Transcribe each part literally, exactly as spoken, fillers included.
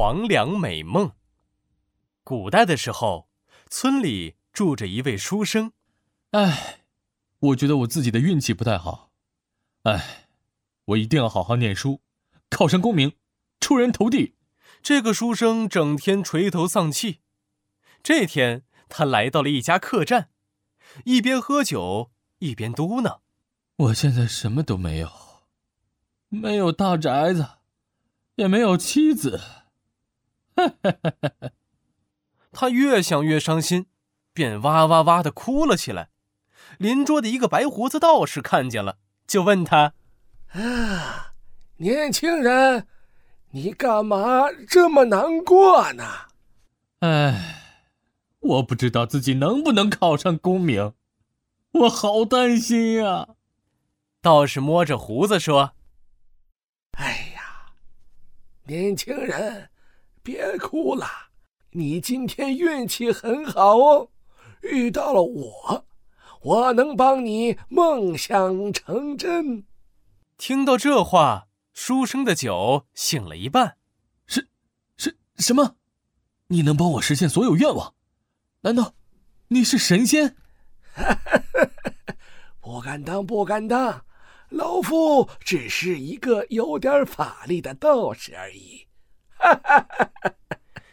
黄粱美梦。古代的时候，村里住着一位书生。哎，我觉得我自己的运气不太好。哎，我一定要好好念书，考上功名，出人头地。这个书生整天垂头丧气。这天，他来到了一家客栈，一边喝酒，一边嘟囔：“我现在什么都没有，没有大宅子，也没有妻子。”哈哈哈哈。他越想越伤心，便哇哇哇地哭了起来。邻桌的一个白胡子道士看见了，就问他：“啊，年轻人，你干嘛这么难过呢？”哎，我不知道自己能不能考上功名，我好担心呀、啊。道士摸着胡子说：“哎呀，年轻人，别哭了，你今天运气很好哦，遇到了我，我能帮你梦想成真。”听到这话，书生的酒醒了一半。是是什么？你能帮我实现所有愿望？难道你是神仙？不敢当，不敢当，老夫只是一个有点法力的道士而已。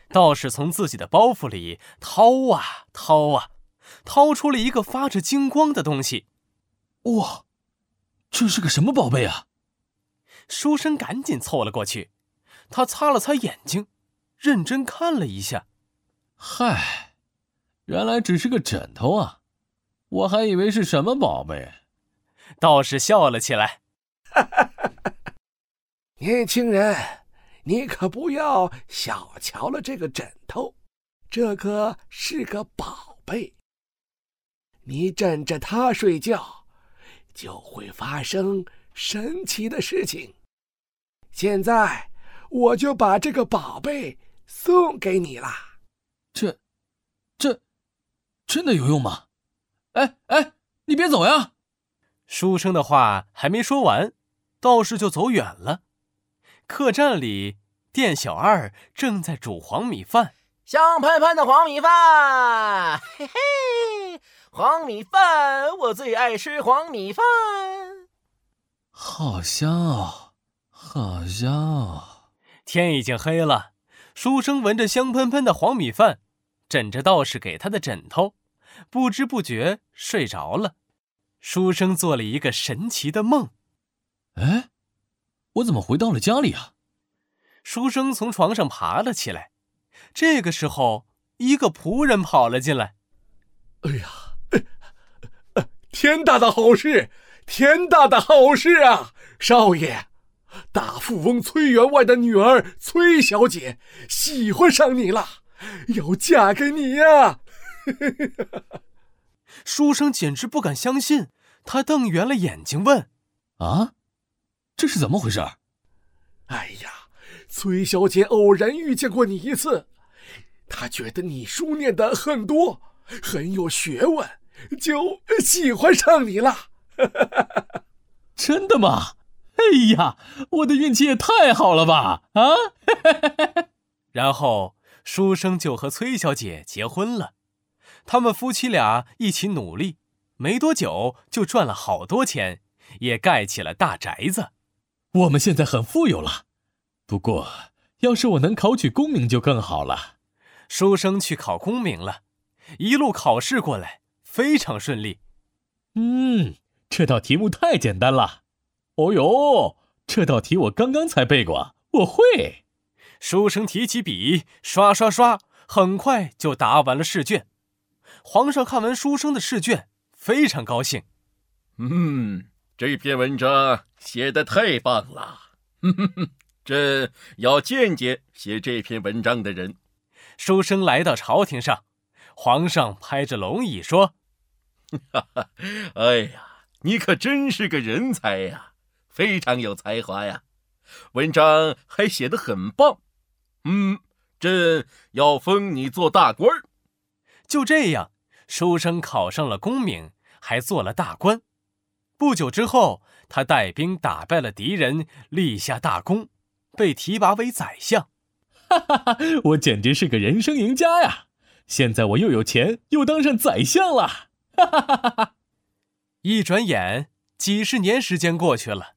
道士从自己的包袱里掏啊掏啊，掏出了一个发着金光的东西。哇，这是个什么宝贝啊？书生赶紧凑了过去，他擦了擦眼睛，认真看了一下。嗨，原来只是个枕头啊，我还以为是什么宝贝。道士笑了起来。年轻人，你可不要小瞧了这个枕头，这可是个宝贝。你枕着它睡觉，就会发生神奇的事情。现在我就把这个宝贝送给你了。这，这，真的有用吗？哎哎，你别走呀！书生的话还没说完，道士就走远了。客栈里，店小二正在煮黄米饭，香喷喷的黄米饭，嘿嘿，黄米饭，我最爱吃黄米饭，好香哦，好香哦。天已经黑了，书生闻着香喷喷的黄米饭，枕着道士给他的枕头，不知不觉睡着了。书生做了一个神奇的梦。哎，我怎么回到了家里啊？书生从床上爬了起来，这个时候一个仆人跑了进来。哎呀、呃、天大的好事，天大的好事啊，少爷，大富翁崔员外的女儿崔小姐喜欢上你了，要嫁给你啊。书生简直不敢相信，他瞪圆了眼睛问：啊，这是怎么回事？哎呀，崔小姐偶然遇见过你一次，她觉得你书念的很多，很有学问，就喜欢上你了。真的吗？哎呀，我的运气也太好了吧！啊！然后书生就和崔小姐结婚了，他们夫妻俩一起努力，没多久就赚了好多钱，也盖起了大宅子。我们现在很富有了，不过要是我能考取功名就更好了。书生去考功名了，一路考试过来，非常顺利。嗯，这道题目太简单了。哦哟，这道题我刚刚才背过，我会。书生提起笔，刷刷刷，很快就答完了试卷。皇上看完书生的试卷，非常高兴。嗯，这篇文章写得太棒了，呵呵，这要见见写这篇文章的人。书生来到朝廷上，皇上拍着龙椅说：哈哈，哎呀，你可真是个人才呀，非常有才华呀，文章还写得很棒，嗯，朕要封你做大官儿。就这样，书生考上了功名，还做了大官。不久之后，他带兵打败了敌人，立下大功，被提拔为宰相。我简直是个人生赢家呀！现在我又有钱，又当上宰相了！哈哈哈哈！一转眼，几十年时间过去了，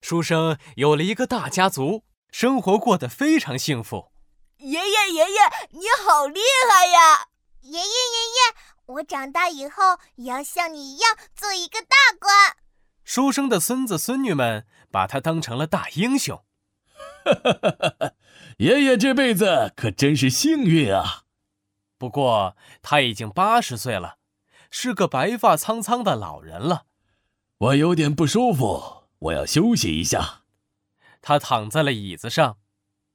书生有了一个大家族，生活过得非常幸福。爷爷爷爷，你好厉害呀！爷爷爷爷，我长大以后也要像你一样做一个大官。书生的孙子孙女们把他当成了大英雄。爷爷这辈子可真是幸运啊！不过他已经八十岁了，是个白发苍苍的老人了。我有点不舒服，我要休息一下。他躺在了椅子上，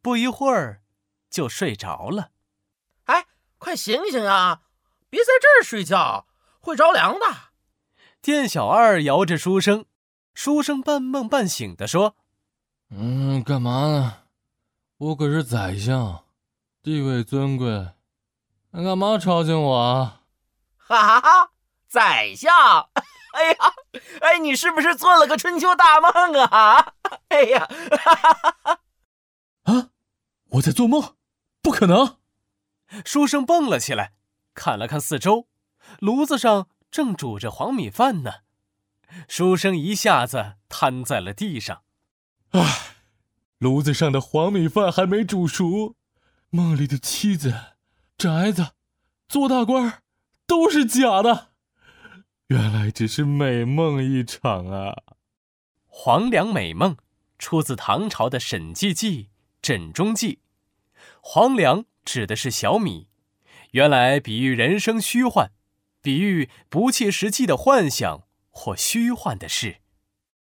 不一会儿就睡着了。哎，快醒醒啊！别在这儿睡觉，会着凉的。店小二摇着书生，书生半梦半醒地说：嗯，干嘛呢？我可是宰相，地位尊贵，你干嘛吵醒我啊？哈哈，宰相！哎呀，哎，你是不是做了个春秋大梦啊？哎呀，哈哈哈！啊，我在做梦？不可能！书生蹦了起来，看了看四周，炉子上正煮着黄米饭呢。书生一下子瘫在了地上。唉，炉子上的黄米饭还没煮熟，梦里的妻子、宅子、做大官都是假的，原来只是美梦一场啊！黄粱美梦出自唐朝的沈记记、枕中记。黄粱指的是小米，原来比喻人生虚幻，比喻不切实际的幻想或虚幻的事。